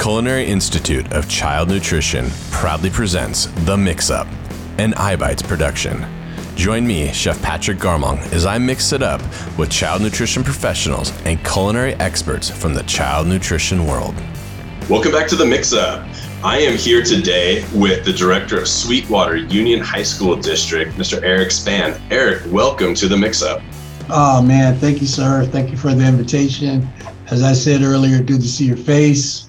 Culinary Institute of Child Nutrition proudly presents The Mix-Up, an iBites production. Join me, Chef Patrick Garmong, as I mix it up with child nutrition professionals and culinary experts from the child nutrition world. Welcome back to The Mix-Up. I am here today with the director of Sweetwater Union High School District, Mr. Eric Span. Eric, welcome to The Mix-Up. Oh man, thank you, sir. Thank you for the invitation. As I said earlier, good to see your face.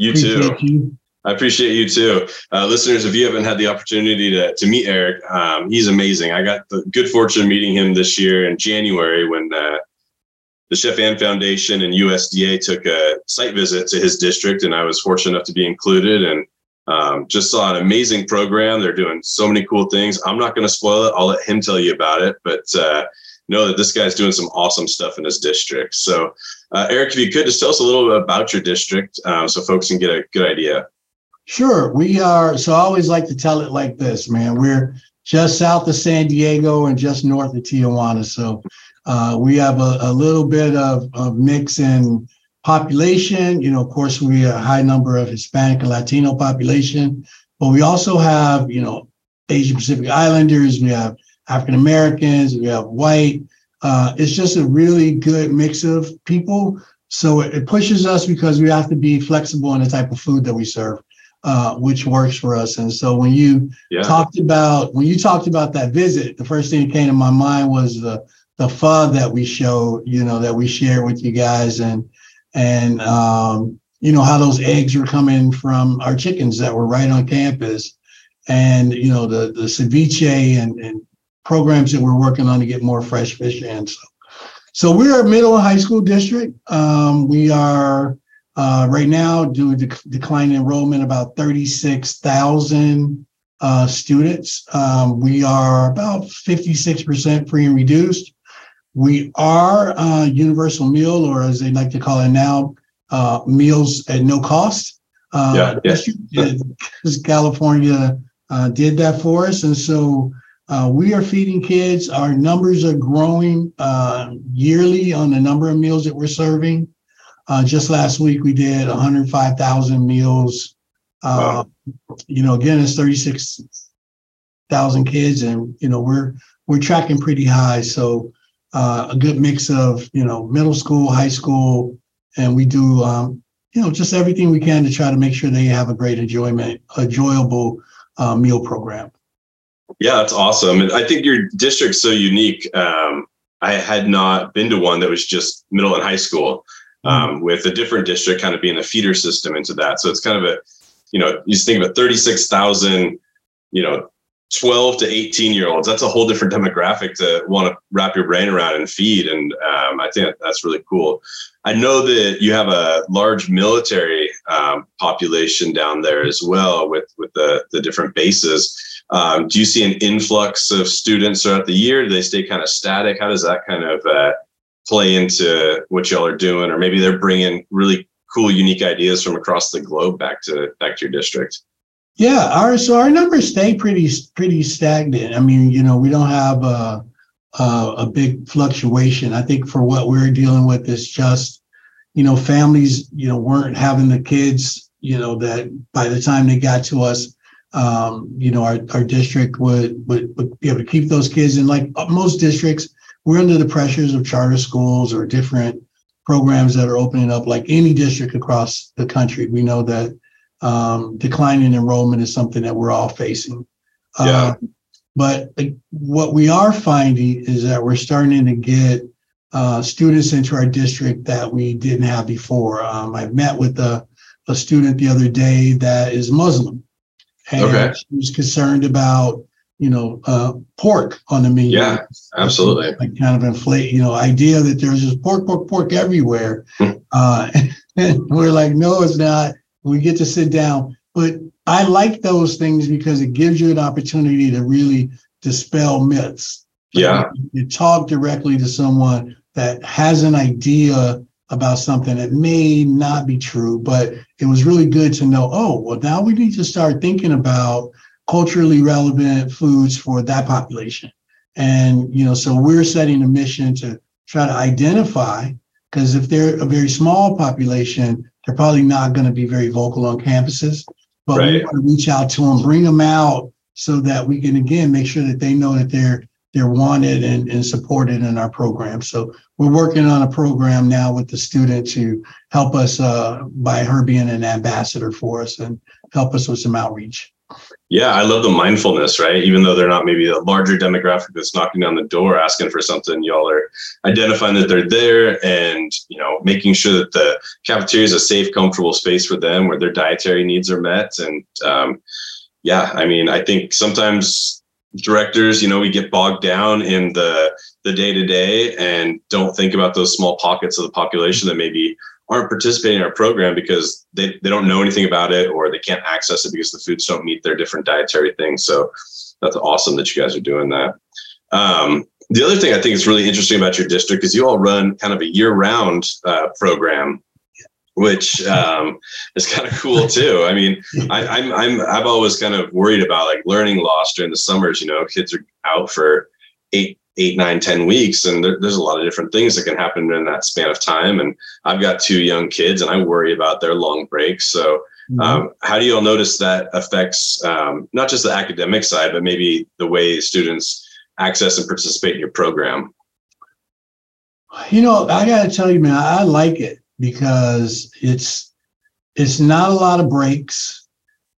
You too. I appreciate you too. Listeners, if you haven't had the opportunity to meet Eric, he's amazing. I got the good fortune of meeting him this year in January when the Chef Ann Foundation and USDA took a site visit to his district, and I was fortunate enough to be included and just saw an amazing program. They're doing so many cool things. I'm not going to spoil it. I'll let him tell you about it, but know that this guy's doing some awesome stuff in his district. So Eric, if you could just tell us a little bit about your district so folks can get a good idea. Sure. We are, so I always like to tell it like this, man. We're just south of San Diego and just north of Tijuana. So we have a little bit of mix in population. You know, of course, we have a high number of Hispanic and Latino population, but we also have, you know, Asian Pacific Islanders. We have African Americans, we have white. It's just a really good mix of people. So it pushes us because we have to be flexible in the type of food that we serve, which works for us. And so when you talked about that visit, the first thing that came to my mind was the pho that we showed, you know, that we shared with you guys, and you know, how those eggs were coming from our chickens that were right on campus, and you know, the ceviche and programs that we're working on to get more fresh fish in. So we're a middle and high school district. We are right now doing declining enrollment, about 36,000 students. We are about 56% free and reduced. We are universal meal, or as they like to call it now, meals at no cost. Because California did that for us, and so we are feeding kids. Our numbers are growing yearly on the number of meals that we're serving. Just last week, we did 105,000 meals. You know, again, it's 36,000 kids, and you know, we're tracking pretty high. So a good mix of, you know, middle school, high school, and we do you know, just everything we can to try to make sure they have a great enjoyable meal program. Yeah, that's awesome. And I think your district's so unique. I had not been to one that was just middle and high school, with a different district kind of being a feeder system into that. So it's kind of a, you know, you just think of a 36,000, you know, 12 to 18-year-olds. That's a whole different demographic to want to wrap your brain around and feed. And I think that's really cool. I know that you have a large military population down there as well with the different bases. Do you see an influx of students throughout the year? Do they stay kind of static? How does that kind of play into what y'all are doing? Or maybe they're bringing really cool, unique ideas from across the globe back to your district. Yeah, our numbers stay pretty stagnant. I mean, you know, we don't have a big fluctuation. I think for what we're dealing with is just, you know, families, you know, weren't having the kids, you know, that by the time they got to us, you know, our district would be able to keep those kids. And like most districts, we're under the pressures of charter schools or different programs that are opening up. Like any district across the country, we know that declining enrollment is something that we're all facing. But what we are finding is that we're starting to get students into our district that we didn't have before. I met with a student the other day that is Muslim, and she was concerned about, you know, pork on the menu. Yeah, absolutely. Like kind of inflate, you know, idea that there's just pork everywhere. And we're like, no, it's not. We get to sit down. But I like those things because it gives you an opportunity to really dispel myths. Yeah. You talk directly to someone that has an idea about something that may not be true, but it was really good to know, oh, well, now we need to start thinking about culturally relevant foods for that population. And, you know, so we're setting a mission to try to identify, because if they're a very small population, They're probably not going to be very vocal on campuses, but we want to reach out to them, bring them out so that we can, again, make sure that they know that they're wanted and supported in our program. So we're working on a program now with the student to help us by her being an ambassador for us and help us with some outreach. Yeah, I love the mindfulness, right? Even though they're not maybe a larger demographic that's knocking down the door asking for something, y'all are identifying that they're there and, you know, making sure that the cafeteria is a safe, comfortable space for them where their dietary needs are met. And yeah, I mean, I think sometimes directors, you know, we get bogged down in the day-to-day and don't think about those small pockets of the population that maybe aren't participating in our program because they don't know anything about it or they can't access it because the foods don't meet their different dietary things. So that's awesome that you guys are doing that. The other thing I think is really interesting about your district is you all run kind of a year-round program, which is kind of cool too. I mean, I've always kind of worried about like learning loss during the summers. You know, kids are out for 8, 9, 10 weeks. And there's a lot of different things that can happen in that span of time. And I've got 2 young kids and I worry about their long breaks. So how do you all notice that affects not just the academic side, but maybe the way students access and participate in your program? You know, I got to tell you, man, I like it because it's not a lot of breaks.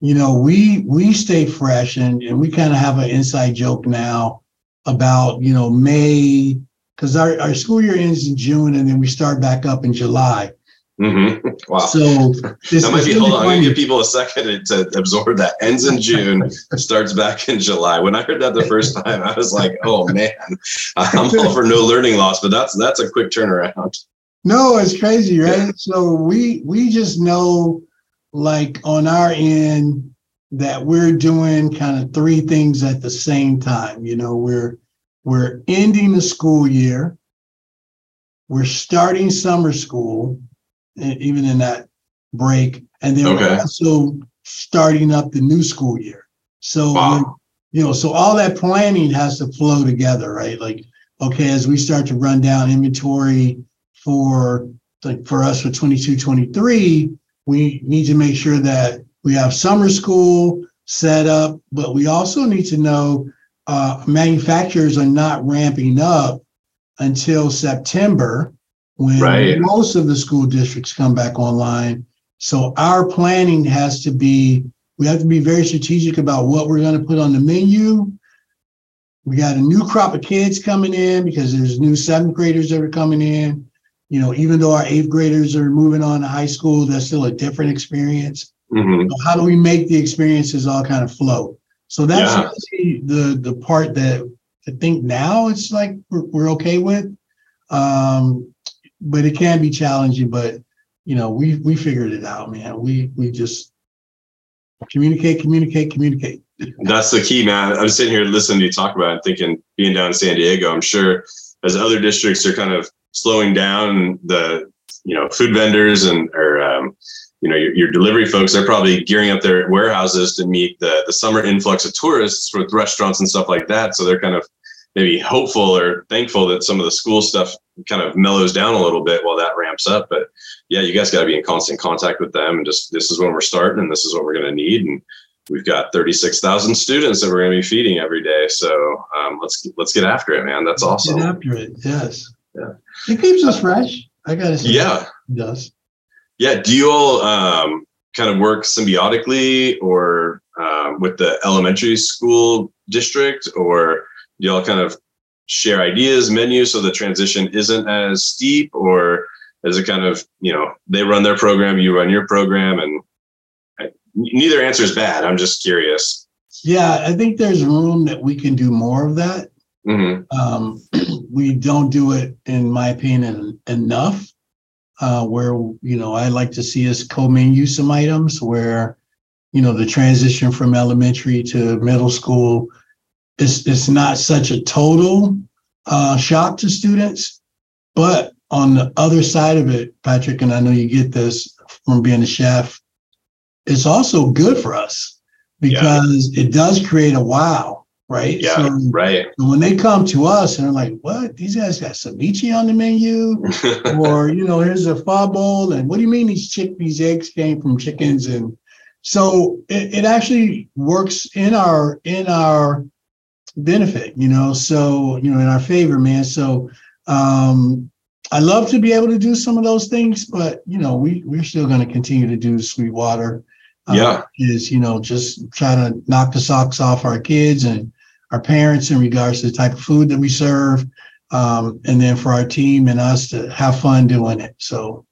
You know, we stay fresh and we kind of have an inside joke now about, you know, May, because our school year ends in June and then we start back up in July. Mm-hmm. Wow. So this might be, hold on, I'm gonna give people a second to absorb that. Ends in June, starts back in July. When I heard that the first time, I was like, oh man, I'm all for no learning loss, but that's a quick turnaround. No, it's crazy, right? Yeah. So we just know, like on our end, that we're doing kind of 3 things at the same time. You know, we're ending the school year, we're starting summer school, even in that break, and then we're also starting up the new school year. So, you know, so all that planning has to flow together, right? Like, okay, as we start to run down inventory for us for 22-23, we need to make sure that we have summer school set up, but we also need to know manufacturers are not ramping up until September when most of the school districts come back online. So our planning has to be, we have to be very strategic about what we're going to put on the menu. We got a new crop of kids coming in because there's new 7th graders that are coming in. You know, even though our 8th graders are moving on to high school, that's still a different experience. Mm-hmm. So how do we make the experiences all kind of flow? So that's the part that I think now it's like we're okay with, but it can be challenging. But you know, we figured it out, man. We just communicate. That's the key, man. I'm sitting here listening to you talk about it and thinking, being down in San Diego, I'm sure as other districts are kind of slowing down, the food vendors and your delivery folks, they're probably gearing up their warehouses to meet the summer influx of tourists with restaurants and stuff like that. So they're kind of maybe hopeful or thankful that some of the school stuff kind of mellows down a little bit while that ramps up. But yeah, you guys got to be in constant contact with them and just, this is when we're starting and this is what we're going to need. And we've got 36,000 students that we're going to be feeding every day. So let's get after it, man. That's awesome. Get after it. Yes. Yeah. It keeps us fresh. I got to say. Yeah. It does. Yeah. Do you all kind of work symbiotically or with the elementary school district, or do y'all kind of share ideas, menus, so the transition isn't as steep, or is it kind of, you know, they run their program, you run your program, and neither answer is bad. I'm just curious. Yeah. I think there's room that we can do more of that. Mm-hmm. We don't do it, in my opinion, enough. Where, you know, I like to see us co-menu some items where, you know, the transition from elementary to middle school is not such a total shock to students. But on the other side of it, Patrick, and I know you get this from being a chef, it's also good for us because it does create a wow. right? Yeah, so, right. When they come to us and they're like, what? These guys got ceviche on the menu? Or, you know, here's a pho bowl. And what do you mean these eggs came from chickens? And so it actually works in our benefit, you know, so, you know, in our favor, man. So I love to be able to do some of those things, but, you know, we're still going to continue to do Sweetwater. Is, you know, just trying to knock the socks off our kids and our parents in regards to the type of food that we serve. And then for our team and us to have fun doing it. So.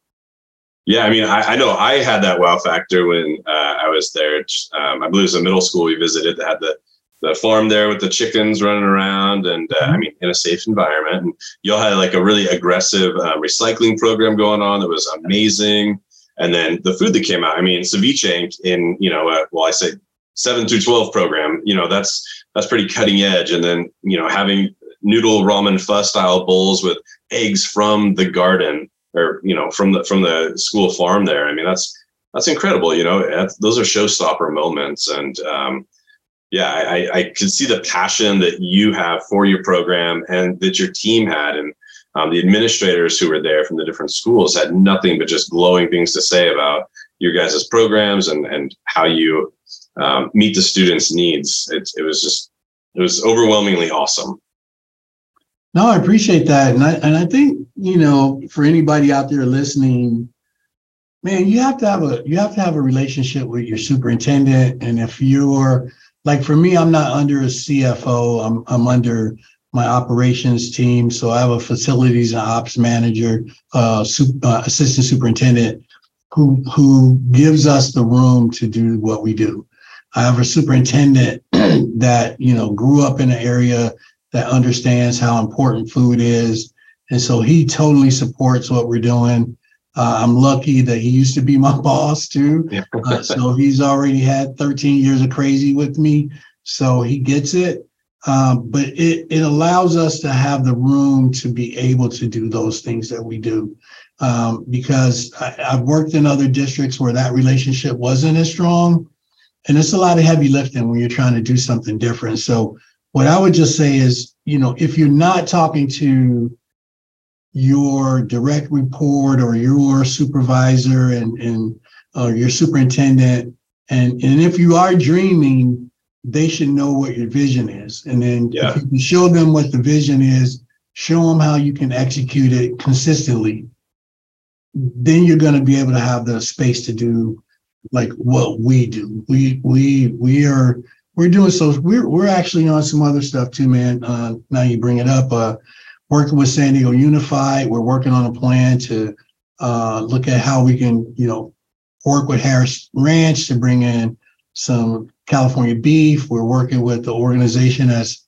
Yeah, I mean, I know I had that wow factor when I was there. I believe it was a middle school we visited that had the farm there with the chickens running around and I mean, in a safe environment. And y'all had like a really aggressive recycling program going on that was amazing. And then the food that came out, I mean, ceviche in, you know, well, I say 7 through 12 program, you know, that's pretty cutting edge. And then, you know, having noodle ramen pho style bowls with eggs from the garden or, you know, from the school farm there. I mean, that's incredible. You know, those are showstopper moments. And, yeah, I can see the passion that you have for your program and that your team had. And the administrators who were there from the different schools had nothing but just glowing things to say about your guys' programs and how you meet the students' needs. It was overwhelmingly awesome. No, I appreciate that. And I think, you know, for anybody out there listening, man, you have to have a relationship with your superintendent. And if you're like, for me, I'm not under a CFO. I'm under my operations team. So I have a facilities and ops manager, assistant superintendent who gives us the room to do what we do. I have a superintendent that, you know, grew up in an area that understands how important food is. And so he totally supports what we're doing. I'm lucky that he used to be my boss too. So he's already had 13 years of crazy with me. So he gets it. But it allows us to have the room to be able to do those things that we do. Because I've worked in other districts where that relationship wasn't as strong. And it's a lot of heavy lifting when you're trying to do something different. So what I would just say is, you know, if you're not talking to your direct report or your supervisor and your superintendent. And if you are dreaming, they should know what your vision is. And then if you can show them what the vision is, show them how you can execute it consistently. Then you're going to be able to have the space to do like what we do. We're doing so. We're actually on some other stuff too, man. Now you bring it up. Working with San Diego Unified, we're working on a plan to look at how we can, you know, work with Harris Ranch to bring in some California beef. We're working with the organization that's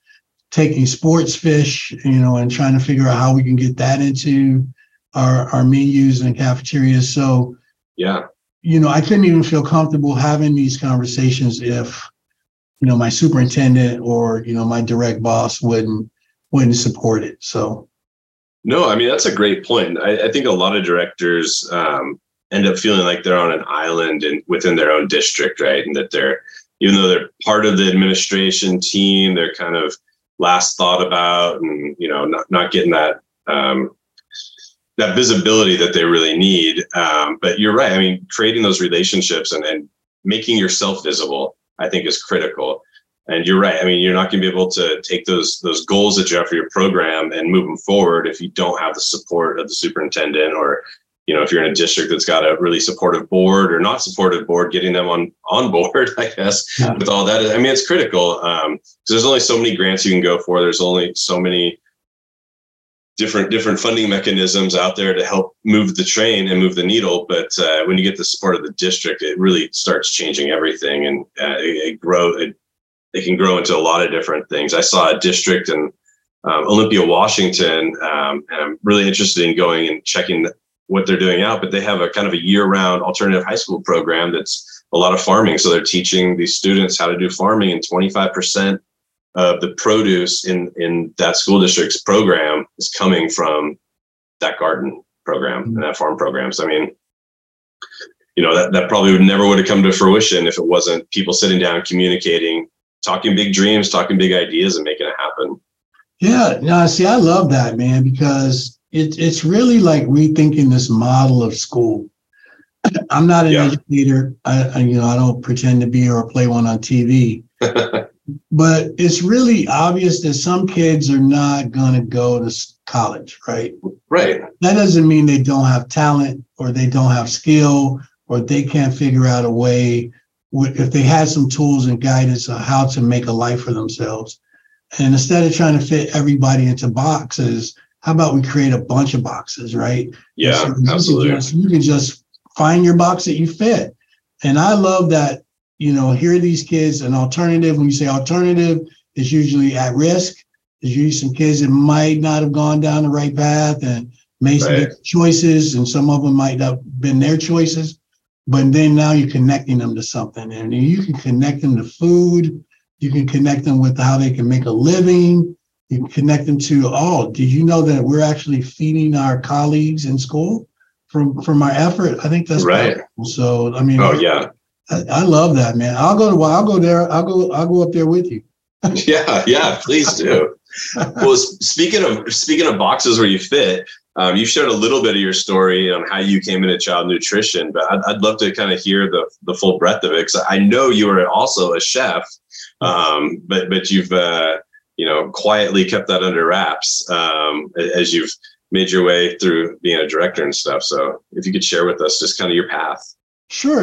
taking sports fish, you know, and trying to figure out how we can get that into our menus and cafeterias. So, yeah, you know, I couldn't even feel comfortable having these conversations if, you know, my superintendent or, you know, my direct boss wouldn't support it. So, no, I mean, that's a great point. I think a lot of directors end up feeling like they're on an island and within their own district, right? And that they're, even though they're part of the administration team, they're kind of last thought about and, you know, not getting that that visibility that they really need. But you're right. I mean, creating those relationships and making yourself visible, I think, is critical. And you're right. I mean, you're not going to be able to take those goals that you have for your program and move them forward if you don't have the support of the superintendent, or, you know, if you're in a district that's got a really supportive board or not supportive board, getting them on board, I guess, with all that. I mean, it's critical. So there's only so many grants you can go for. There's only so many different funding mechanisms out there to help move the train and move the needle. But when you get the support of the district, it really starts changing everything, and They can grow into a lot of different things. I saw a district in Olympia, Washington, and I'm really interested in going and checking what they're doing out, but they have a kind of a year-round alternative high school program that's a lot of farming. So they're teaching these students how to do farming, and 25% of the produce in that school district's program is coming from that garden program and that farm program. So, I mean, you know, that probably never would have come to fruition if it wasn't people sitting down, communicating, talking big dreams, talking big ideas, and making it happen. Yeah, no, see, I love that, man, because it's really like rethinking this model of school. I'm not an educator. I don't pretend to be or play one on TV. But it's really obvious that some kids are not going to go to college, right? Right. That doesn't mean they don't have talent or they don't have skill or they can't figure out a way, if they had some tools and guidance on how to make a life for themselves. And instead of trying to fit everybody into boxes, how about we create a bunch of boxes, right? Yeah, so absolutely. You can just find your box that you fit. And I love that, you know, here are these kids, an alternative. When you say alternative, it's usually at risk. There's usually some kids that might not have gone down the right path and made some choices, and some of them might not have been their choices. But then now you're connecting them to something, and you can connect them to food. You can connect them with how they can make a living. You can connect them to, oh, did you know that we're actually feeding our colleagues in school from our effort? I think that's right. Powerful. So, I mean, I love that, man. I'll go up there with you. Yeah, please do. Well, speaking of boxes where you fit, you shared a little bit of your story on how you came into child nutrition, but I'd love to kind of hear the full breadth of it, because I know you are also a chef, but you've quietly kept that under wraps as you've made your way through being a director and stuff. So if you could share with us just kind of your path. Sure.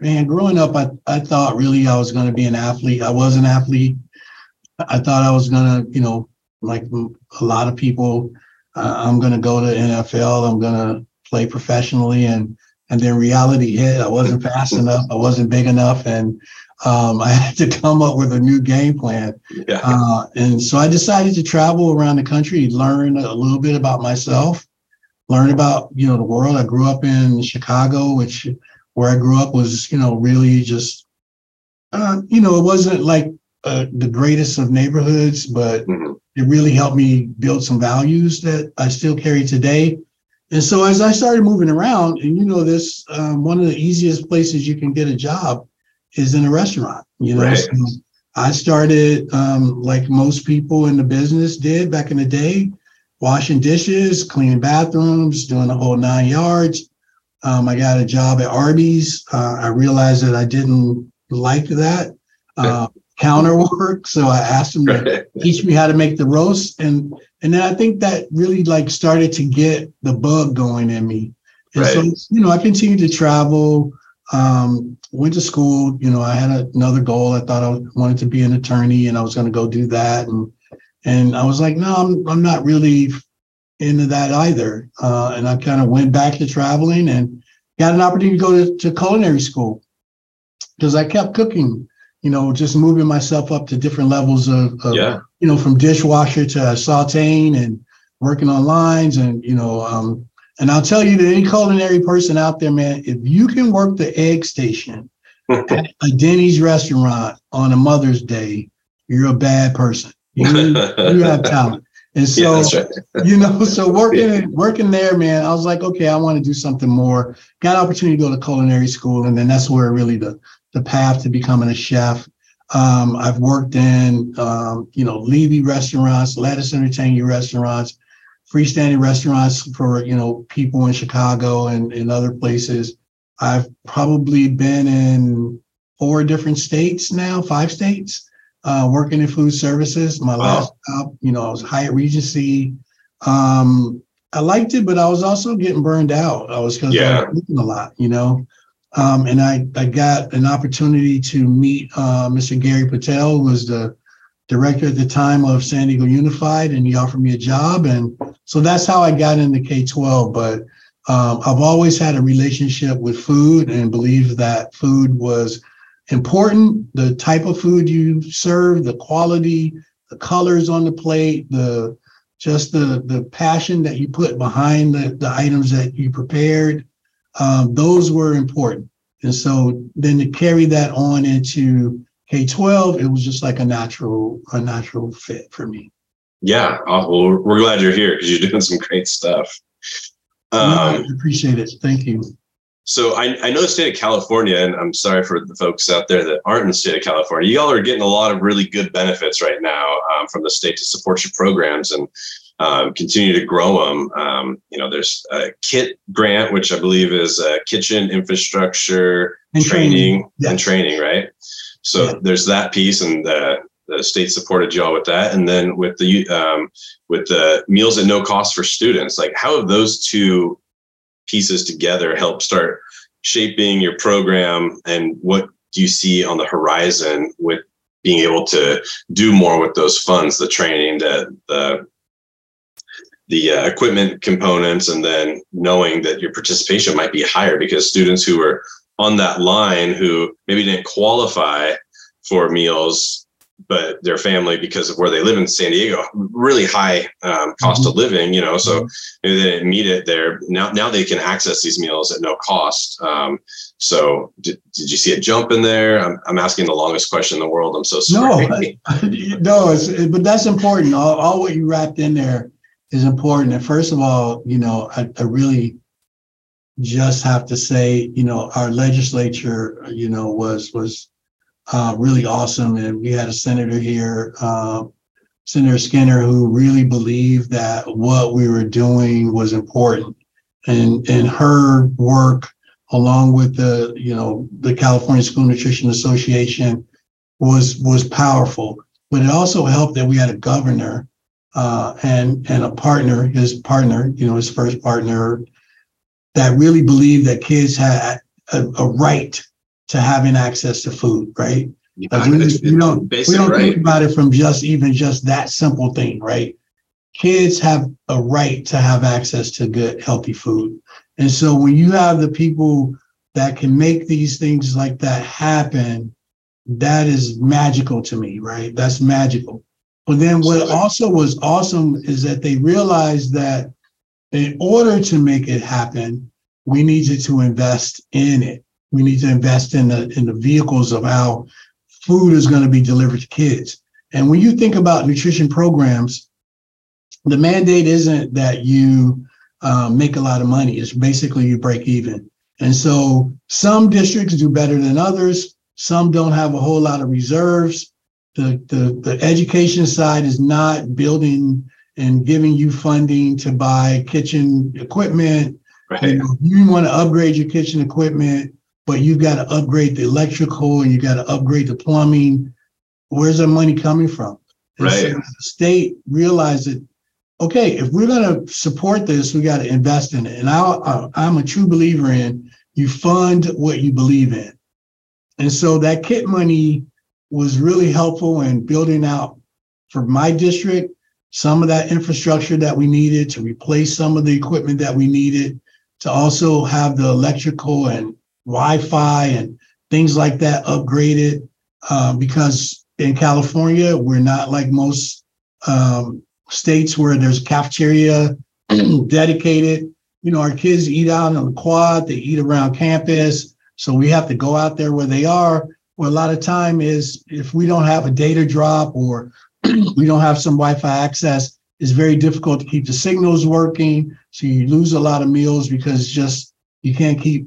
Man, growing up, I thought really I was going to be an athlete. I was an athlete. I thought I was going to, like a lot of people, I'm going to go to NFL. I'm going to play professionally. And then reality hit. I wasn't fast enough. I wasn't big enough. And I had to come up with a new game plan. Yeah. And so I decided to travel around the country, learn a little bit about myself, learn about, the world. I grew up in Chicago, where I grew up was, really just, it wasn't like the greatest of neighborhoods, but it really helped me build some values that I still carry today. And so as I started moving around, and this, one of the easiest places you can get a job is in a restaurant, Right. So I started, like most people in the business did back in the day, washing dishes, cleaning bathrooms, doing the whole 9 yards. I got a job at Arby's. I realized that I didn't like that counter work, so I asked them to teach me how to make the roast, and then I think that really started to get the bug going in me. And so I continued to travel. Went to school. I had another goal. I thought I wanted to be an attorney, and I was going to go do that. And I was like, no, I'm not really into that either. And I kind of went back to traveling and got an opportunity to go to culinary school because I kept cooking. Just moving myself up to different levels of from dishwasher to sautéing and working on lines and and I'll tell you to any culinary person out there, man, if you can work the egg station at a Denny's restaurant on a Mother's Day, you're a bad person. You have talent. And so, working there, man, I was like, okay, I want to do something more. Got an opportunity to go to culinary school. And then that's where really the path to becoming a chef. I've worked in, Levy restaurants, Lettuce Entertain You restaurants, freestanding restaurants for, people in Chicago and in other places. I've probably been in 4 different states now, 5 states. Working in food services. My last job, I was Hyatt Regency. I liked it, but I was also getting burned out. I was cooking a lot, And I got an opportunity to meet Mr. Gary Patel, who was the director at the time of San Diego Unified, and he offered me a job. And so that's how I got into K-12. But I've always had a relationship with food and believed that food was important. The type of food you serve, the quality, the colors on the plate, the passion that you put behind the items that you prepared, those were important. And so then to carry that on into K-12, it was just like a natural fit for me. Yeah, well, we're glad you're here because you're doing some great stuff. I appreciate it. Thank you. So I know the state of California, and I'm sorry for the folks out there that aren't in the state of California, y'all are getting a lot of really good benefits right now from the state to support your programs and continue to grow them. You know, there's a KIT grant, which I believe is kitchen infrastructure and training. Yes. And training, right? So yeah. There's that piece, and the state supported y'all with that. And then with the meals at no cost for students, like how have those two pieces together help start shaping your program, and what do you see on the horizon with being able to do more with those funds, the training, the equipment components, and then knowing that your participation might be higher because students who are on that line who maybe didn't qualify for meals, but their family, because of where they live in San Diego, really high cost of living, you know, so maybe they didn't meet it there. Now they can access these meals at no cost. So did you see a jump in there? I'm asking the longest question in the world. I'm so sorry. No, but that's important. All what you wrapped in there is important. And first of all, you know, I really just have to say, you know, our legislature, you know, was really awesome. And we had a senator here, Senator Skinner, who really believed that what we were doing was important. And her work, along with the, you know, the California School Nutrition Association was powerful. But it also helped that we had a governor and a partner, his first partner, that really believed that kids had a right to having access to food, right? Yeah, like we don't think about it from just that simple thing, right? Kids have a right to have access to good, healthy food. And so when you have the people that can make these things like that happen, that is magical to me, right? That's magical. But then what also was awesome is that they realized that in order to make it happen, we needed to invest in it. We need to invest in the vehicles of how food is going to be delivered to kids. And when you think about nutrition programs, the mandate isn't that you make a lot of money. It's basically you break even. And so some districts do better than others. Some don't have a whole lot of reserves. The education side is not building and giving you funding to buy kitchen equipment. Right. You want to upgrade your kitchen equipment, but you've got to upgrade the electrical and you got to upgrade the plumbing. Where's the money coming from? And right. So the state realized that, okay, if we're going to support this, we got to invest in it. And I'm a true believer in you fund what you believe in. And so that KIT money was really helpful in building out for my district some of that infrastructure that we needed to replace some of the equipment that we needed to also have the electrical and Wi-Fi and things like that upgraded, because in California, we're not like most states where there's cafeteria dedicated. You know, our kids eat out on the quad, they eat around campus. So we have to go out there where they are. Well, a lot of time is if we don't have a data drop or we don't have some Wi-Fi access, it's very difficult to keep the signals working. So you lose a lot of meals because you can't keep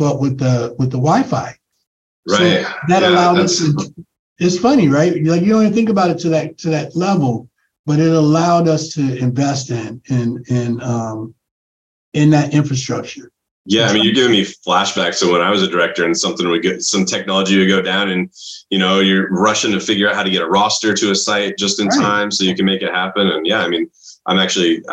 up with the Wi-Fi. Right. So that allowed us to, it's funny, right? Like you don't even think about it to that level, but it allowed us to invest in that infrastructure. Yeah, I mean, you're giving me flashbacks. So when I was a director and some technology would go down and, you know, you're rushing to figure out how to get a roster to a site just in time so you can make it happen. And yeah, I mean, I'm feeling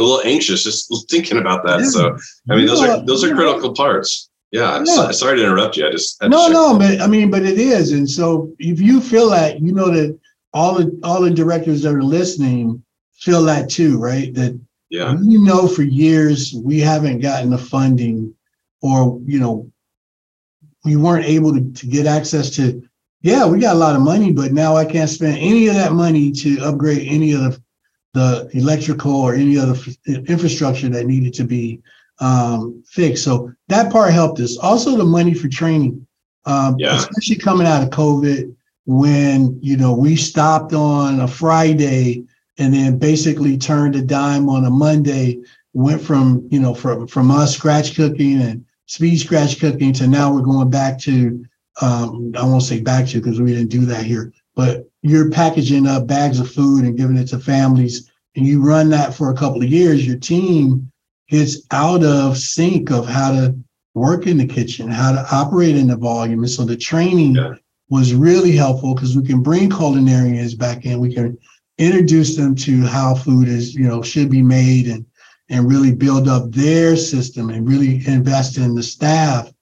a little anxious just thinking about that. Yeah. So, I mean, those are critical parts. Yeah. Yeah. Sorry to interrupt you. But it is. And so if you feel that, you know, that all the directors that are listening feel that too, right? That, yeah, you know, for years, we haven't gotten the funding or, you know, we weren't able to get access to, yeah, we got a lot of money, but now I can't spend any of that money to upgrade any of the electrical or any other infrastructure that needed to be fixed. So that part helped us. Also the money for training, especially coming out of COVID when, you know, we stopped on a Friday and then basically turned a dime on a Monday, went from us scratch cooking and speed scratch cooking to now we're going back to, I won't say back to because we didn't do that here, but you're packaging up bags of food and giving it to families, and you run that for a couple of years, your team gets out of sync of how to work in the kitchen, how to operate in the volume. And so the training was really helpful because we can bring culinarians back in. We can introduce them to how food is, you know, should be made, and really build up their system and really invest in the staff.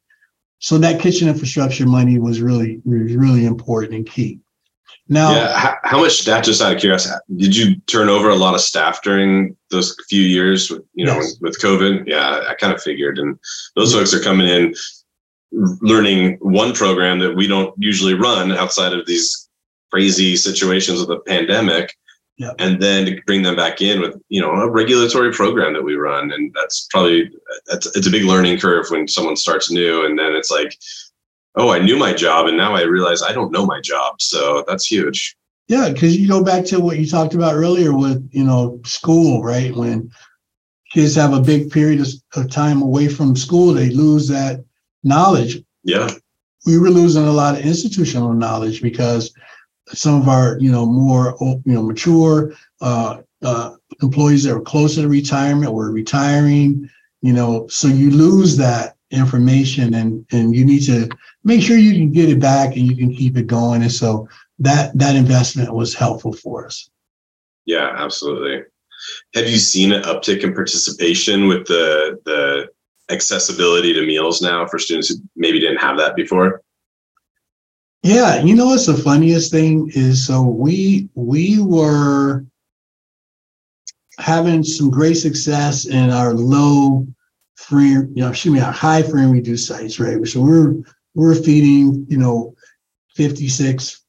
So that kitchen infrastructure money was really important and key. Now, how much staff, just out of curiosity, did you turn over a lot of staff during those few years, you know, with COVID? Yeah, I kind of figured. And those folks are coming in learning one program that we don't usually run outside of these crazy situations of the pandemic. Yep. And then to bring them back in with, you know, a regulatory program that we run. And that's probably, it's a big learning curve when someone starts new. And then it's like, oh, I knew my job, and now I realize I don't know my job. So that's huge. Yeah, because you go back to what you talked about earlier with, you know, school, right? When kids have a big period of time away from school, they lose that knowledge. Yeah. We were losing a lot of institutional knowledge because some of our, you know, more, you know, mature employees that were closer to retirement were retiring, you know, so you lose that information, and you need to make sure you can get it back and you can keep it going. And so that investment was helpful for us. Yeah, absolutely. Have you seen an uptick in participation with the accessibility to meals now for students who maybe didn't have that before? Yeah, you know, what's the funniest thing is, so we were having some great success in our low free, you know, excuse me, our high free and reduced sites, right? So we're feeding, you know, 56,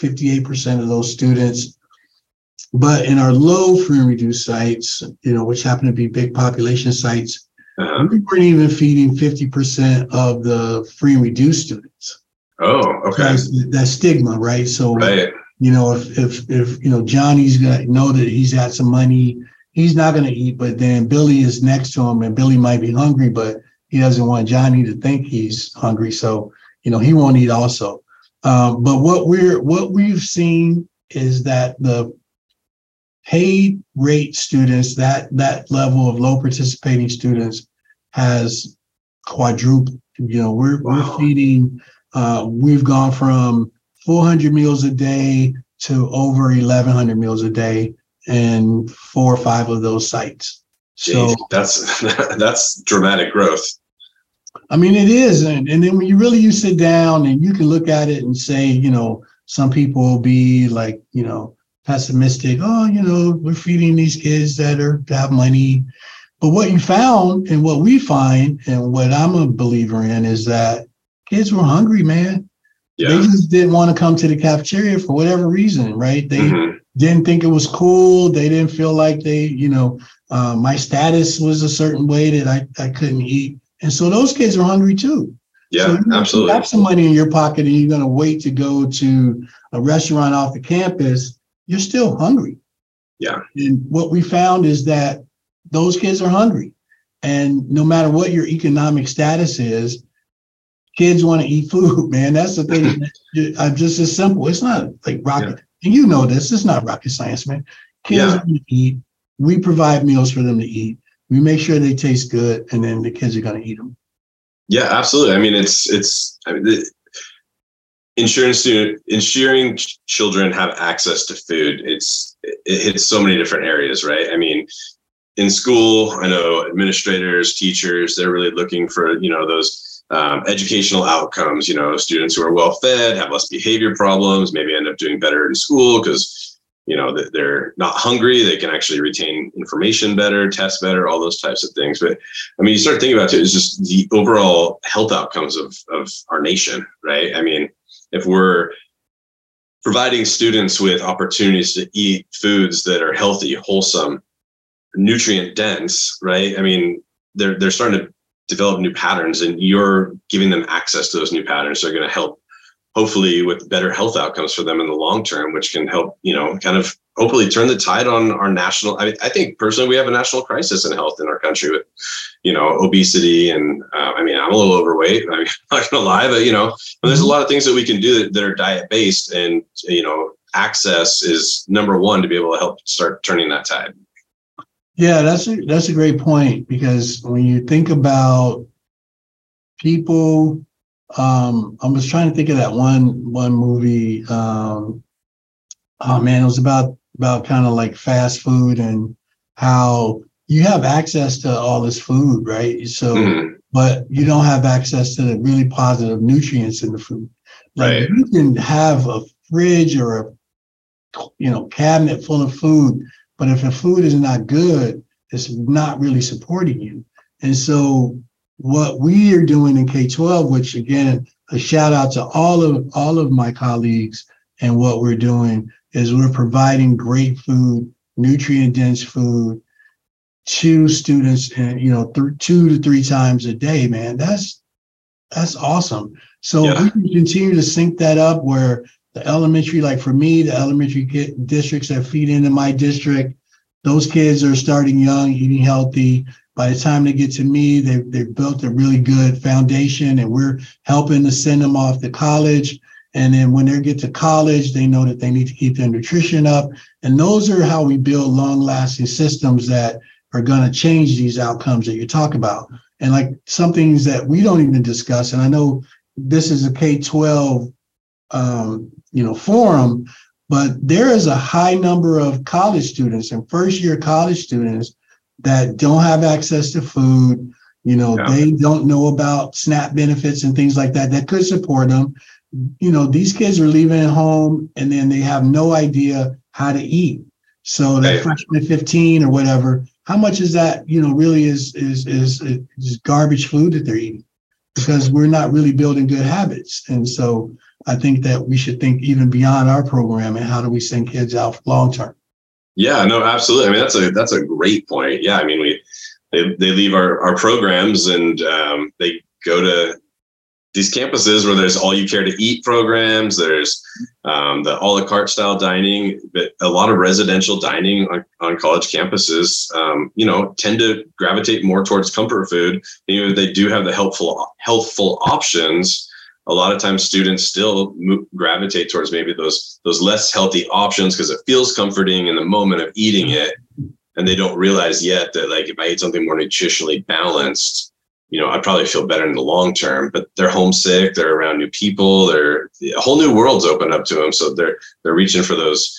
58% of those students. But in our low free and reduced sites, you know, which happen to be big population sites, we weren't even feeding 50% of the free and reduced students. Oh, okay. That stigma, right? So, you know, if you know, Johnny's gonna know that he's had some money, he's not gonna eat, but then Billy is next to him, and Billy might be hungry, but he doesn't want Johnny to think he's hungry, so, you know, he won't eat also. But what we've seen is that the paid rate students, that level of low participating students, has quadrupled. You know, we're feeding. We've gone from 400 meals a day to over 1,100 meals a day in 4 or 5 of those sites. So Jeez, that's dramatic growth. I mean, it is. And then when you sit down and you can look at it and say, you know, some people will be like, you know, pessimistic. Oh, you know, we're feeding these kids that have money. But what you found and what we find and what I'm a believer in is that kids were hungry, man. Yeah. They just didn't want to come to the cafeteria for whatever reason, right? They didn't think it was cool. They didn't feel like they, you know, my status was a certain way that I couldn't eat. And so those kids were hungry too. Yeah, so absolutely. You have some money in your pocket and you're going to wait to go to a restaurant off the campus, you're still hungry. Yeah. And what we found is that those kids are hungry. And no matter what your economic status is, kids want to eat food, man. That's the thing. I'm just as simple. It's not like rocket. Yeah. And you know this. It's not rocket science, man. Kids want to eat. We provide meals for them to eat. We make sure they taste good, and then the kids are going to eat them. Yeah, absolutely. I mean, ensuring children have access to food. It hits so many different areas, right? I mean, in school, I know administrators, teachers, they're really looking for, you know, those educational outcomes, you know, students who are well fed, have less behavior problems, maybe end up doing better in school because, you know, they're not hungry. They can actually retain information better, test better, all those types of things. But I mean, you start thinking about it, it's just the overall health outcomes of our nation, right? I mean, if we're providing students with opportunities to eat foods that are healthy, wholesome, nutrient dense, right? I mean, they're starting to develop new patterns, and you're giving them access to those new patterns. They're going to help, hopefully, with better health outcomes for them in the long term, which can help, you know, kind of hopefully turn the tide on our national. I think personally, we have a national crisis in health in our country with, obesity. And I mean, I'm a little overweight, I'm not gonna lie, but there's a lot of things that we can do that are diet based, and, access is number one to be able to help start turning that tide. Yeah, that's a great point, because when you think about people, I was trying to think of that one movie. Oh man, it was about kind of like fast food and how you have access to all this food, right? So, but you don't have access to the really positive nutrients in the food. Right. Like you can have a fridge or a cabinet full of food, but if the food is not good, it's not really supporting you. And so, what we are doing in K-12, which again, a shout out to all of my colleagues, and what we're doing is we're providing great food, nutrient-dense food to students, and 2 to 3 times a day. Man, that's awesome. So yeah. We can continue to sync that up where the elementary, like for me, the elementary districts that feed into my district, those kids are starting young, eating healthy. By the time they get to me, they've built a really good foundation, and we're helping to send them off to college. And then when they get to college, they know that they need to keep their nutrition up. And those are how we build long-lasting systems that are going to change these outcomes that you talk about. And like some things that we don't even discuss, and I know this is a K-12, forum, but there is a high number of college students and first-year college students that don't have access to food. They don't know about SNAP benefits and things like that could support them. These kids are leaving at home, and then they have no idea how to eat. So that freshman 15 or whatever, how much is that, really is garbage food that they're eating, because we're not really building good habits. And so I think that we should think even beyond our program, and how do we send kids out long-term? Yeah, no, absolutely. I mean, that's a great point. Yeah. I mean, they leave our programs, and they go to these campuses where there's all you care to eat programs. There's the a la carte style dining, but a lot of residential dining on college campuses, tend to gravitate more towards comfort food. They do have the healthful options. A lot of times students still gravitate towards maybe those less healthy options because it feels comforting in the moment of eating it. And they don't realize yet that, like, if I eat something more nutritionally balanced, I probably feel better in the long term. But they're homesick, they're around new people, a whole new world's opened up to them. So they're reaching for those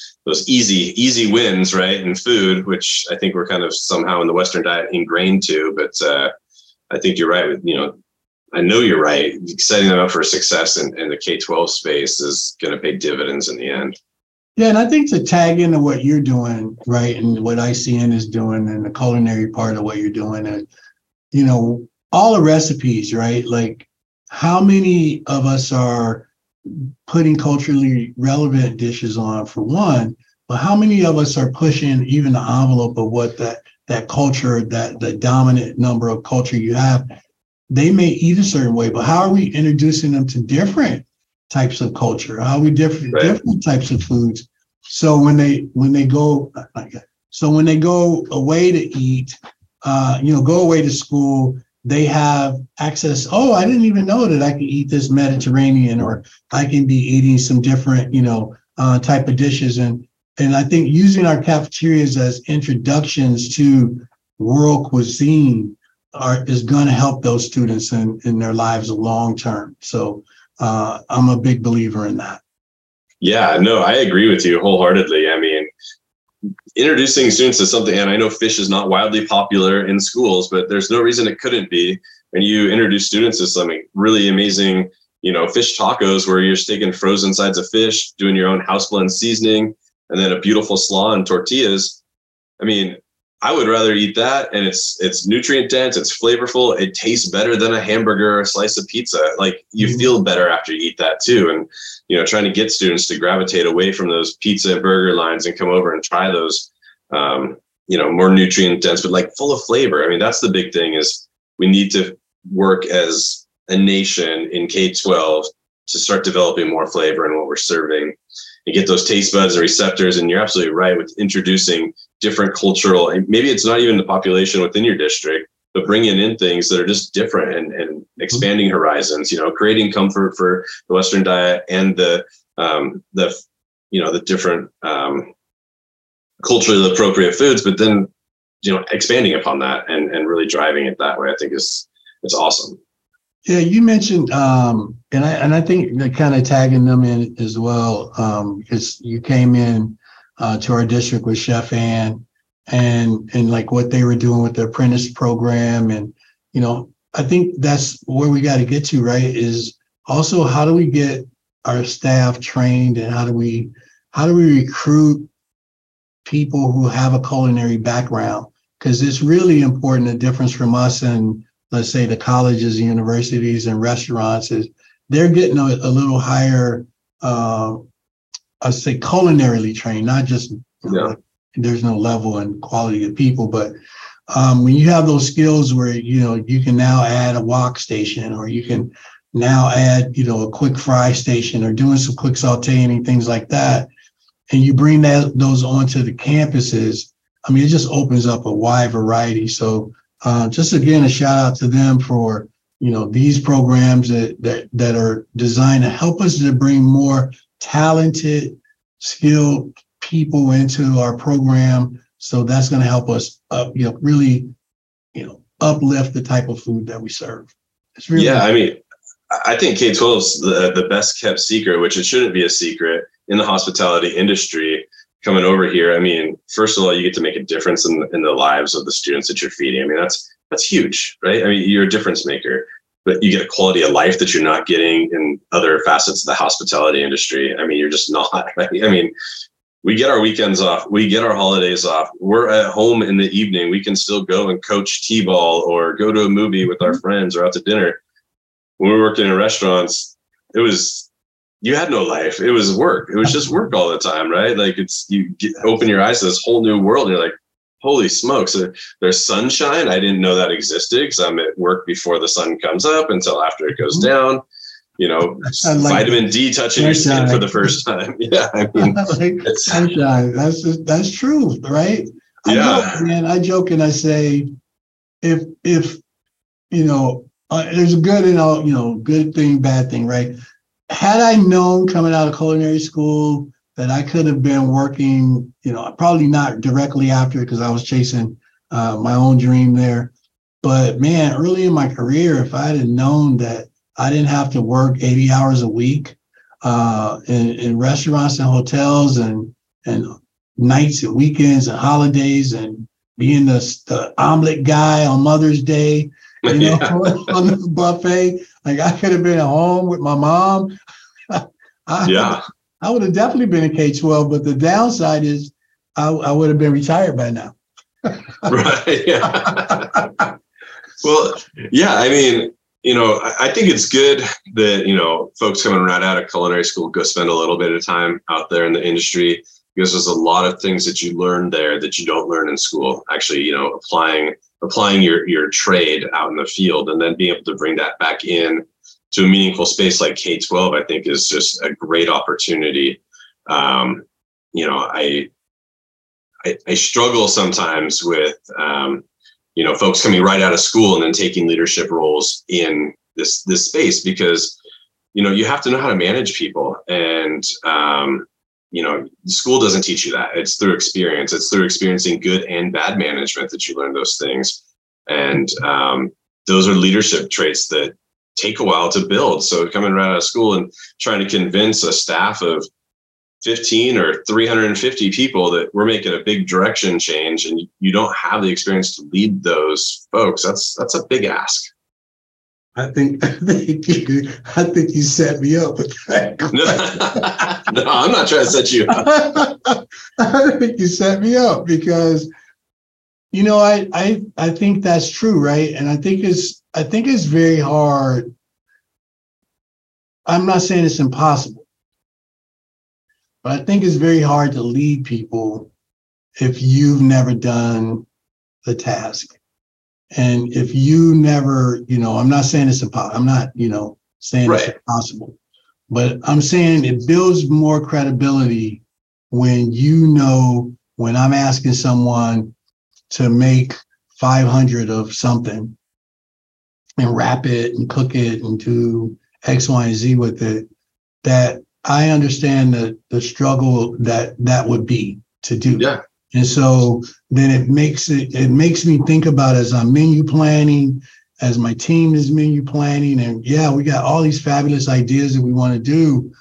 easy wins, right? And food, which I think we're kind of somehow in the Western diet ingrained to, but I think you're right with, I know you're right. Setting them up for success in the K-12 space is going to pay dividends in the end. Yeah, and I think to tag into what you're doing, right, and what ICN is doing, and the culinary part of what you're doing, and all the recipes, right? Like, how many of us are putting culturally relevant dishes on, for one, but how many of us are pushing even the envelope of what that culture, that the dominant number of culture you have? They may eat a certain way, but how are we introducing them to different types of culture? How are we different types of foods? So when they go away to eat, go away to school, they have access. Oh, I didn't even know that I could eat this Mediterranean, or I can be eating some different, type of dishes. And I think using our cafeterias as introductions to world cuisine is going to help those students in their lives long term. So I'm a big believer in that. Yeah, no, I agree with you wholeheartedly. I mean, introducing students to something, and I know fish is not wildly popular in schools, but there's no reason it couldn't be. And you introduce students to something really amazing, fish tacos, where you're sticking frozen sides of fish, doing your own house blend seasoning, and then a beautiful slaw and tortillas. I mean, I would rather eat that, and it's nutrient dense, it's flavorful, it tastes better than a hamburger or a slice of pizza. Like, you feel better after you eat that too. And trying to get students to gravitate away from those pizza and burger lines and come over and try those more nutrient dense, but like full of flavor. I mean, that's the big thing, is we need to work as a nation in K-12 to start developing more flavor in what we're serving. and get those taste buds and receptors. And you're absolutely right with introducing different cultural, and maybe it's not even the population within your district, but bringing in things that are just different and expanding horizons, you know, creating comfort for the Western diet and the you know, the different culturally appropriate foods, but then, you know, expanding upon that and really driving it that way, I think it's awesome. Yeah, you mentioned, and I think that kind of tagging them in as well, because you came in to our district with Chef Ann and like what they were doing with the apprentice program. And, you know, I think that's where we got to get to, right, is also how do we get our staff trained and how do we recruit people who have a culinary background? Because it's really important, the difference from us and, let's say, the colleges and universities and restaurants is they're getting a little higher, I say culinarily trained, not just, there's no level and quality of people, but when you have those skills where, you know, you can now add a wok station, or you can now add, you know, a quick fry station, or doing some quick sauteing and things like that, and you bring those onto the campuses, I mean, it just opens up a wide variety. So just again, a shout out to them for, you know, these programs that are designed to help us to bring more talented, skilled people into our program. So that's going to help us up, you know, really, you know, uplift the type of food that we serve. It's really, yeah, important. I mean, I think K-12 is the best kept secret, which it shouldn't be a secret in the hospitality industry. Coming over here, I mean, first of all, you get to make a difference in the lives of the students that you're feeding. I mean, that's huge, right? I mean, you're a difference maker, but you get a quality of life that you're not getting in other facets of the hospitality industry. I mean, you're just not, right? I mean, we get our weekends off. We get our holidays off. We're at home in the evening. We can still go and coach T-ball or go to a movie with our friends or out to dinner. When we were working in restaurants, it was, you had no life. It was work. It was just work all the time, right? Like, it's, you open your eyes to this whole new world, and you're like, holy smokes, there's sunshine. I didn't know that existed, because I'm at work before the sun comes up until after it goes down. You know, like vitamin D touching sunshine. Your skin for the first time. Yeah, I mean, like sunshine. That's true, right? Yeah, I joke and I say, if you know, there's a good and all, you know, good thing, bad thing, right? Had I known coming out of culinary school that I could have been working, you know, probably not directly after, because I was chasing my own dream there. But man, early in my career, if I had known that I didn't have to work 80 hours a week in restaurants and hotels and nights and weekends and holidays and being the omelet guy on Mother's Day, you know, on the buffet, like I could have been at home with my mom. I would have definitely been in K-12, but the downside is I would have been retired by now. Right. Yeah. Well, yeah, I mean, you know, I think it's good that, you know, folks coming right out of culinary school go spend a little bit of time out there in the industry, because there's a lot of things that you learn there that you don't learn in school. Actually, you know, applying your trade out in the field, and then being able to bring that back in to a meaningful space like K-12, I think is just a great opportunity. You know, I struggle sometimes with, you know, folks coming right out of school and then taking leadership roles in this space, because, you know, you have to know how to manage people. And, you know, school doesn't teach you that. It's through experience. It's through experiencing good and bad management that you learn those things. And those are leadership traits that take a while to build. So coming right out of school and trying to convince a staff of 15 or 350 people that we're making a big direction change, and you don't have the experience to lead those folks, that's a big ask. I think you set me up with that question. No, I'm not trying to set you up. I think you set me up, because, you know, I think that's true, right? And I think it's very hard. I'm not saying it's impossible, but I think it's very hard to lead people if you've never done the task. And if you never, you know, I'm not saying it's impossible. I'm not, you know, saying it's impossible, But I'm saying it builds more credibility when you know, when I'm asking someone to make 500 of something and wrap it and cook it and do X, Y, and Z with it, that I understand that the struggle that would be to do. Yeah. And so then it makes me think about, as I'm menu planning, as my team is menu planning, and yeah, we got all these fabulous ideas that we want to do,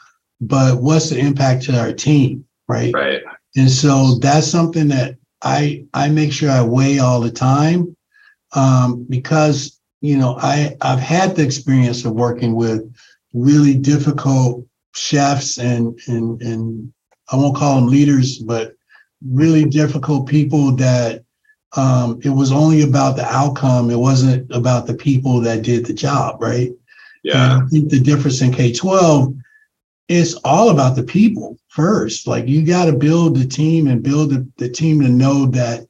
but what's the impact to our team, right? Right. And so that's something that I make sure I weigh all the time, because, you know, I've had the experience of working with really difficult chefs and I won't call them leaders, but really difficult people that it was only about the outcome. It wasn't about the people that did the job, right? Yeah. And I think the difference in K-12, it's all about the people first. Like, you got to build the team and build the team to know that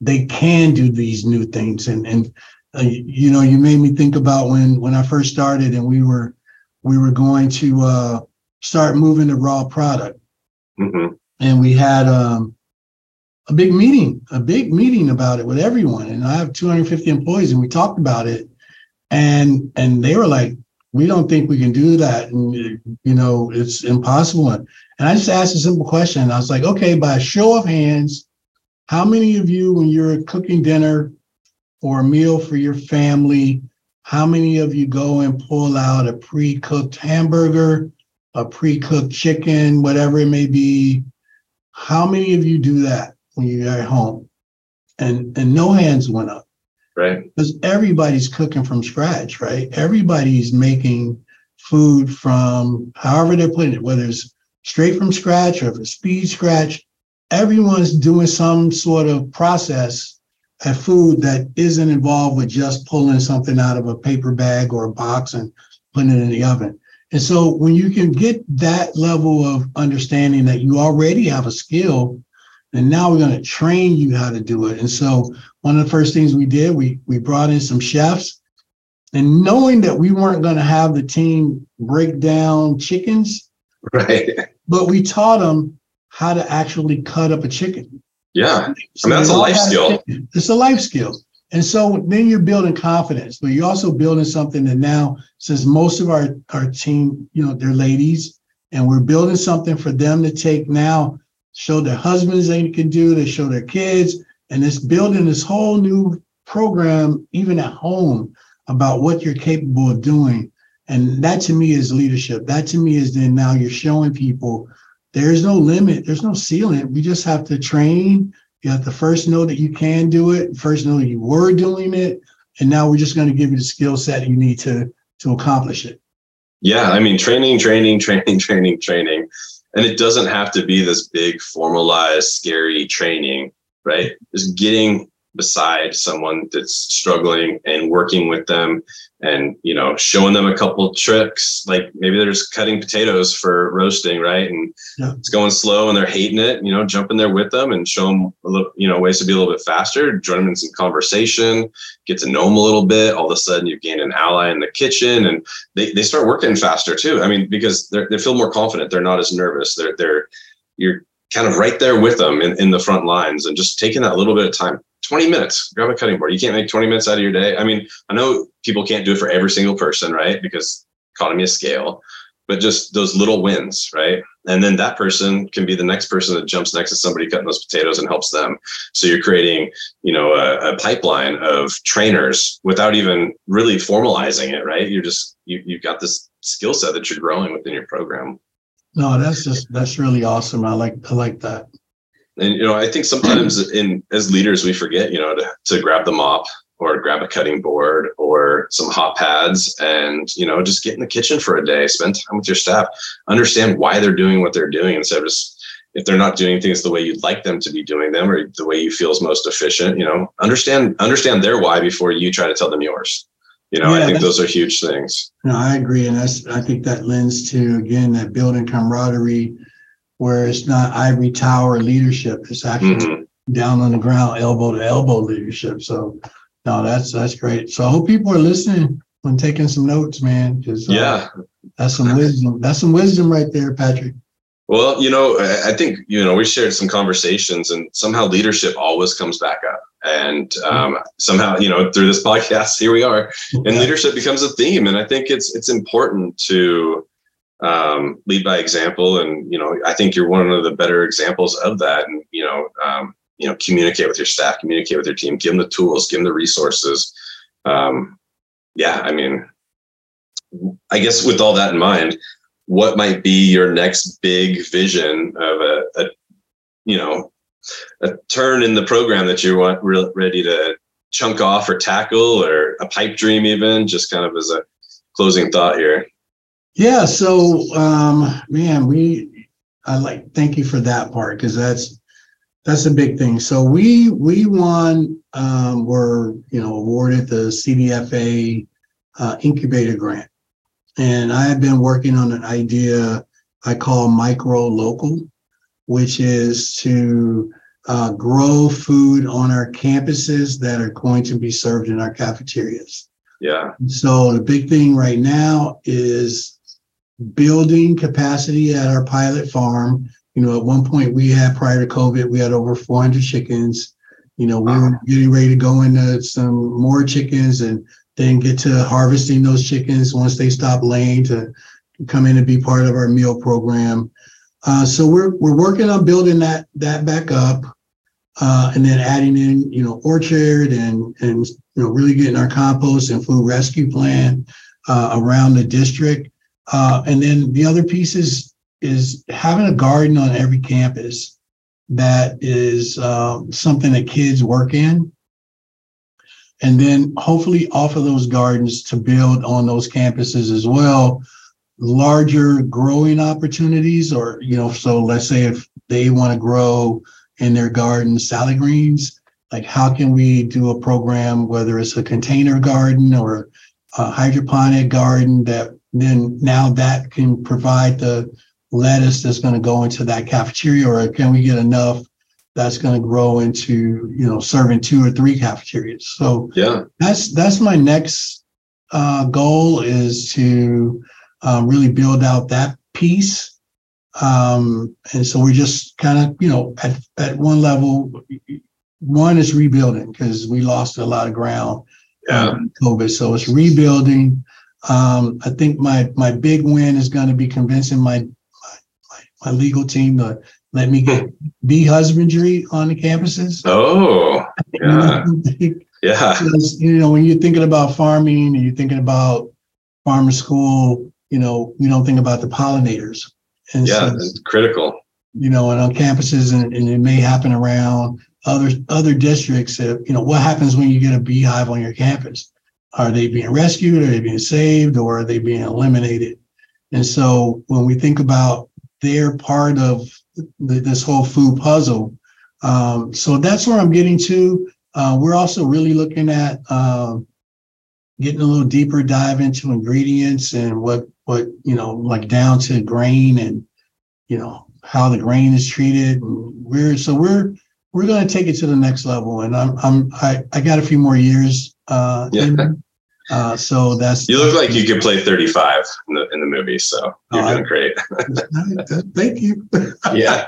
they can do these new things. And you know, you made me think about when I first started and we were going to start moving the raw product. Mm-hmm. And we had a big meeting about it with everyone. And I have 250 employees, and we talked about it. And they were like, we don't think we can do that. And, you know, it's impossible. And I just asked a simple question. And I was like, okay, by a show of hands, how many of you, when you're cooking dinner or a meal for your family, how many of you go and pull out a pre-cooked hamburger, a pre-cooked chicken, whatever it may be? How many of you do that when you're at home? And no hands went up. Right. Because everybody's cooking from scratch, right? Everybody's making food from however they're putting it, whether it's straight from scratch or if it's speed scratch. Everyone's doing some sort of process at food that isn't involved with just pulling something out of a paper bag or a box and putting it in the oven. And so when you can get that level of understanding that you already have a skill, and now we're going to train you how to do it. And so one of the first things we did, we brought in some chefs, and knowing that we weren't going to have the team break down chickens, right? But we taught them how to actually cut up a chicken. Yeah. So that's a life skill. It's a life skill. And so then you're building confidence, but you're also building something that now, since most of our team, you know, they're ladies, and we're building something for them to take now, show their husbands they can do, they show their kids, and it's building this whole new program, even at home, about what you're capable of doing. And that to me is leadership. That to me is then now you're showing people there's no limit, there's no ceiling. We just have to train. You have to first know that you can do it, first know that you were doing it, and now we're just going to give you the skill set you need to accomplish it. Yeah, I mean, training. And it doesn't have to be this big, formalized, scary training, right? Just getting beside someone that's struggling and working with them and, you know, showing them a couple of tricks. Like, maybe they're just cutting potatoes for roasting, right? And yeah, it's going slow and they're hating it, you know, jump in there with them and show them a little, you know, ways to be a little bit faster, join them in some conversation, get to know them a little bit. All of a sudden you gain an ally in the kitchen, and they start working faster too. I mean, because they feel more confident. They're not as nervous. You're kind of right there with them in the front lines, and just taking that little bit of time. 20 minutes, grab a cutting board. You can't make 20 minutes out of your day. I mean, I know people can't do it for every single person, right? Because economy of scale, but just those little wins, right? And then that person can be the next person that jumps next to somebody cutting those potatoes and helps them. So you're creating, you know, a pipeline of trainers without even really formalizing it, right? You're just, you've got this skill set that you're growing within your program. No, that's really awesome. I like that. And, you know, I think sometimes as leaders, we forget, you know, to grab the mop or grab a cutting board or some hot pads and, you know, just get in the kitchen for a day, spend time with your staff, understand why they're doing what they're doing. Instead of just, if they're not doing things the way you'd like them to be doing them or the way you feel is most efficient, you know, understand their why before you try to tell them yours. You know, yeah, I think those are huge things. No, I agree. And I think that lends to, again, that building camaraderie, where it's not ivory tower leadership, it's actually down on the ground, elbow to elbow leadership. So no, that's great. So I hope people are listening and taking some notes, man. Yeah, That's some wisdom. That's some wisdom right there, Patrick. Well, you know, I think, you know, we shared some conversations and somehow leadership always comes back up. And somehow, you know, through this podcast, here we are, and leadership becomes a theme. And I think it's important to lead by example. And, you know, I think you're one of the better examples of that. And, you know, communicate with your staff, communicate with your team, give them the tools, give them the resources. Yeah, I mean, I guess with all that in mind, what might be your next big vision of a turn in the program that you want ready to chunk off or tackle, or a pipe dream even, just kind of as a closing thought here? Yeah. So, man, thank you for that part, because that's a big thing. So we were awarded the CDFA incubator grant. And I have been working on an idea I call micro local, which is to grow food on our campuses that are going to be served in our cafeterias. Yeah. So the big thing right now is building capacity at our pilot farm. You know, at one point we had, prior to COVID, we had over 400 chickens. You know, we were getting ready to go into some more chickens and then get to harvesting those chickens once they stop laying to come in and be part of our meal program. So we're working on building that back up, and then adding in, you know, orchard and you know, really getting our compost and food rescue plan around the district. And then the other piece is having a garden on every campus that is something that kids work in. And then hopefully off of those gardens to build on those campuses as well, larger growing opportunities, or, you know, so let's say if they want to grow in their garden salad greens, like how can we do a program, whether it's a container garden or a hydroponic garden, that then now that can provide the lettuce that's going to go into that cafeteria, or can we get enough that's going to grow into, you know, serving 2 or 3 cafeterias. So yeah, that's my next goal, is to really build out that piece. And so we're just kind of, you know, at one level, one is rebuilding, because we lost a lot of ground in COVID. So it's rebuilding. I think my big win is going to be convincing my legal team to let me get bee husbandry on the campuses. Oh, yeah. Yeah. Because, you know, when you're thinking about farming and you're thinking about farmer school, you know, you don't think about the pollinators. And yeah, so, it's critical. You know, and on campuses, and it may happen around other districts, you know, what happens when you get a beehive on your campus? Are they being rescued? Are they being saved? Or are they being eliminated? And so when we think about they're part of this whole food puzzle. So that's where I'm getting to. We're also really looking at getting a little deeper dive into ingredients and what, you know, like down to grain and, you know, how the grain is treated. We're going to take it to the next level. And I got a few more years. In there. So that's, you look like you could play 35 in the movie, so you're doing great. Thank you. Yeah.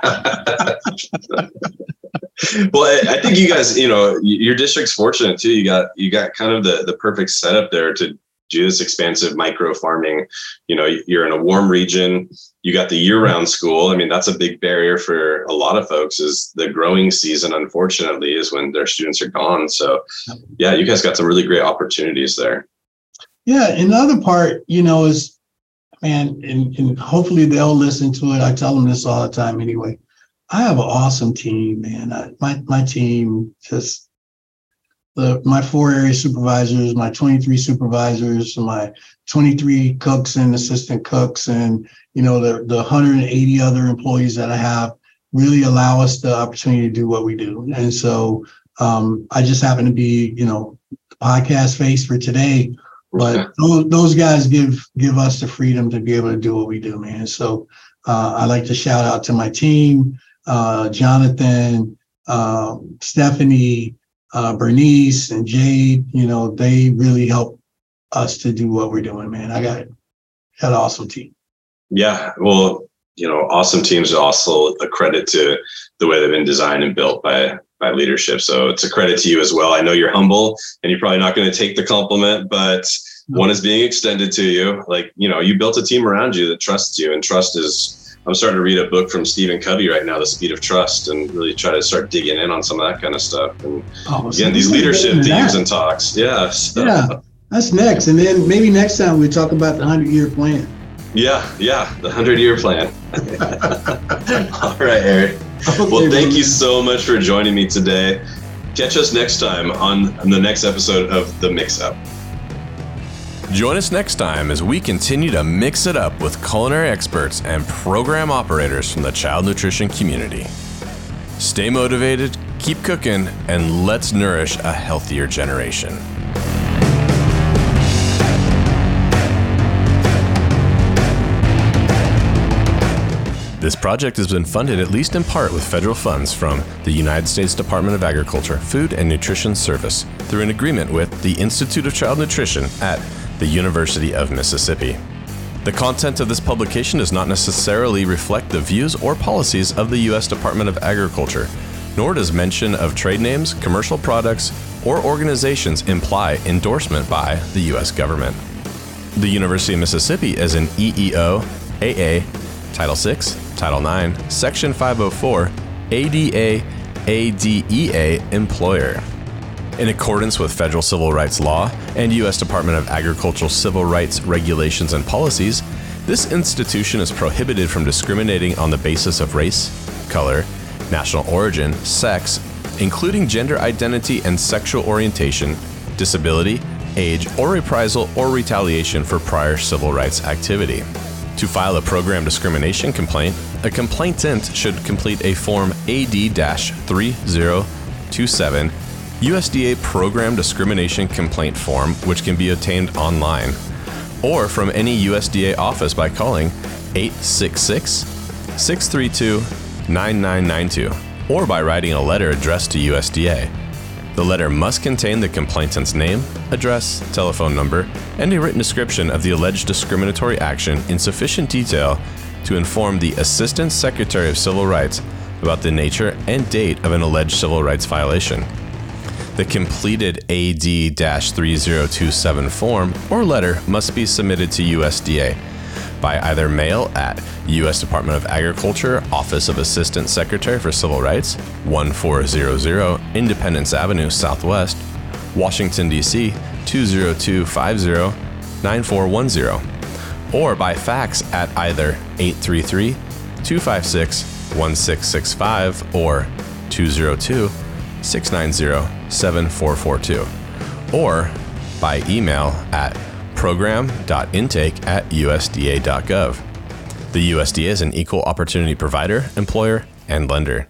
Well, I think you guys, you know, your district's fortunate too. You got kind of the perfect setup there to do this expansive micro farming. You know, you're in a warm region. You got the year-round school. I mean, that's a big barrier for a lot of folks, is the growing season, unfortunately, is when their students are gone. So yeah, you guys got some really great opportunities there. Yeah. And the other part, you know, is, man, and hopefully they'll listen to it. I tell them this all the time anyway. I have an awesome team, man. My team, just my 4 area supervisors, my 23 supervisors, my 23 cooks and assistant cooks, and, you know, the 180 other employees that I have really allow us the opportunity to do what we do. And so I just happen to be, you know, the podcast face for today, but those guys give us the freedom to be able to do what we do, man. So I like to shout out to my team, Jonathan, Stephanie, Bernice and Jade. You know, they really help us to do what we're doing, man. I got an awesome team. Yeah, well, you know, awesome teams are also a credit to the way they've been designed and built by leadership. So it's a credit to you as well. I know you're humble and you're probably not going to take the compliment, but one is being extended to you. Like, you know, you built a team around you that trusts you, and trust is, I'm starting to read a book from Stephen Covey right now, The Speed of Trust, and really try to start digging in on some of that kind of stuff. And again, these leadership themes and talks. Yeah. So. Yeah. That's next. And then maybe next time we talk about the 100-year plan. Yeah, the 100-year plan. All right, Eric. Well, thank you so much for joining me today. Catch us next time on the next episode of The Mix-Up. Join us next time as we continue to mix it up with culinary experts and program operators from the child nutrition community. Stay motivated, keep cooking, and let's nourish a healthier generation. This project has been funded at least in part with federal funds from the United States Department of Agriculture, Food and Nutrition Service through an agreement with the Institute of Child Nutrition at the University of Mississippi. The content of this publication does not necessarily reflect the views or policies of the U.S. Department of Agriculture, nor does mention of trade names, commercial products, or organizations imply endorsement by the U.S. government. The University of Mississippi is an EEO, AA, Title VI, Title IX, Section 504, ADA, ADEA employer. In accordance with federal civil rights law and U.S. Department of Agricultural civil rights regulations and policies, this institution is prohibited from discriminating on the basis of race, color, national origin, sex, including gender identity and sexual orientation, disability, age, or reprisal or retaliation for prior civil rights activity. To file a program discrimination complaint, a complainant should complete a Form AD-3027 USDA Program Discrimination Complaint Form, which can be obtained online or from any USDA office by calling 866-632-9992 or by writing a letter addressed to USDA. The letter must contain the complainant's name, address, telephone number, and a written description of the alleged discriminatory action in sufficient detail to inform the Assistant Secretary of Civil Rights about the nature and date of an alleged civil rights violation. The completed AD-3027 form or letter must be submitted to USDA by either mail at U.S. Department of Agriculture, Office of Assistant Secretary for Civil Rights, 1400 Independence Avenue Southwest, Washington, D.C., 20250-9410, or by fax at either 833-256-1665 or 202-690-7442, or by email at program.intake@usda.gov. The USDA is an equal opportunity provider, employer, and lender.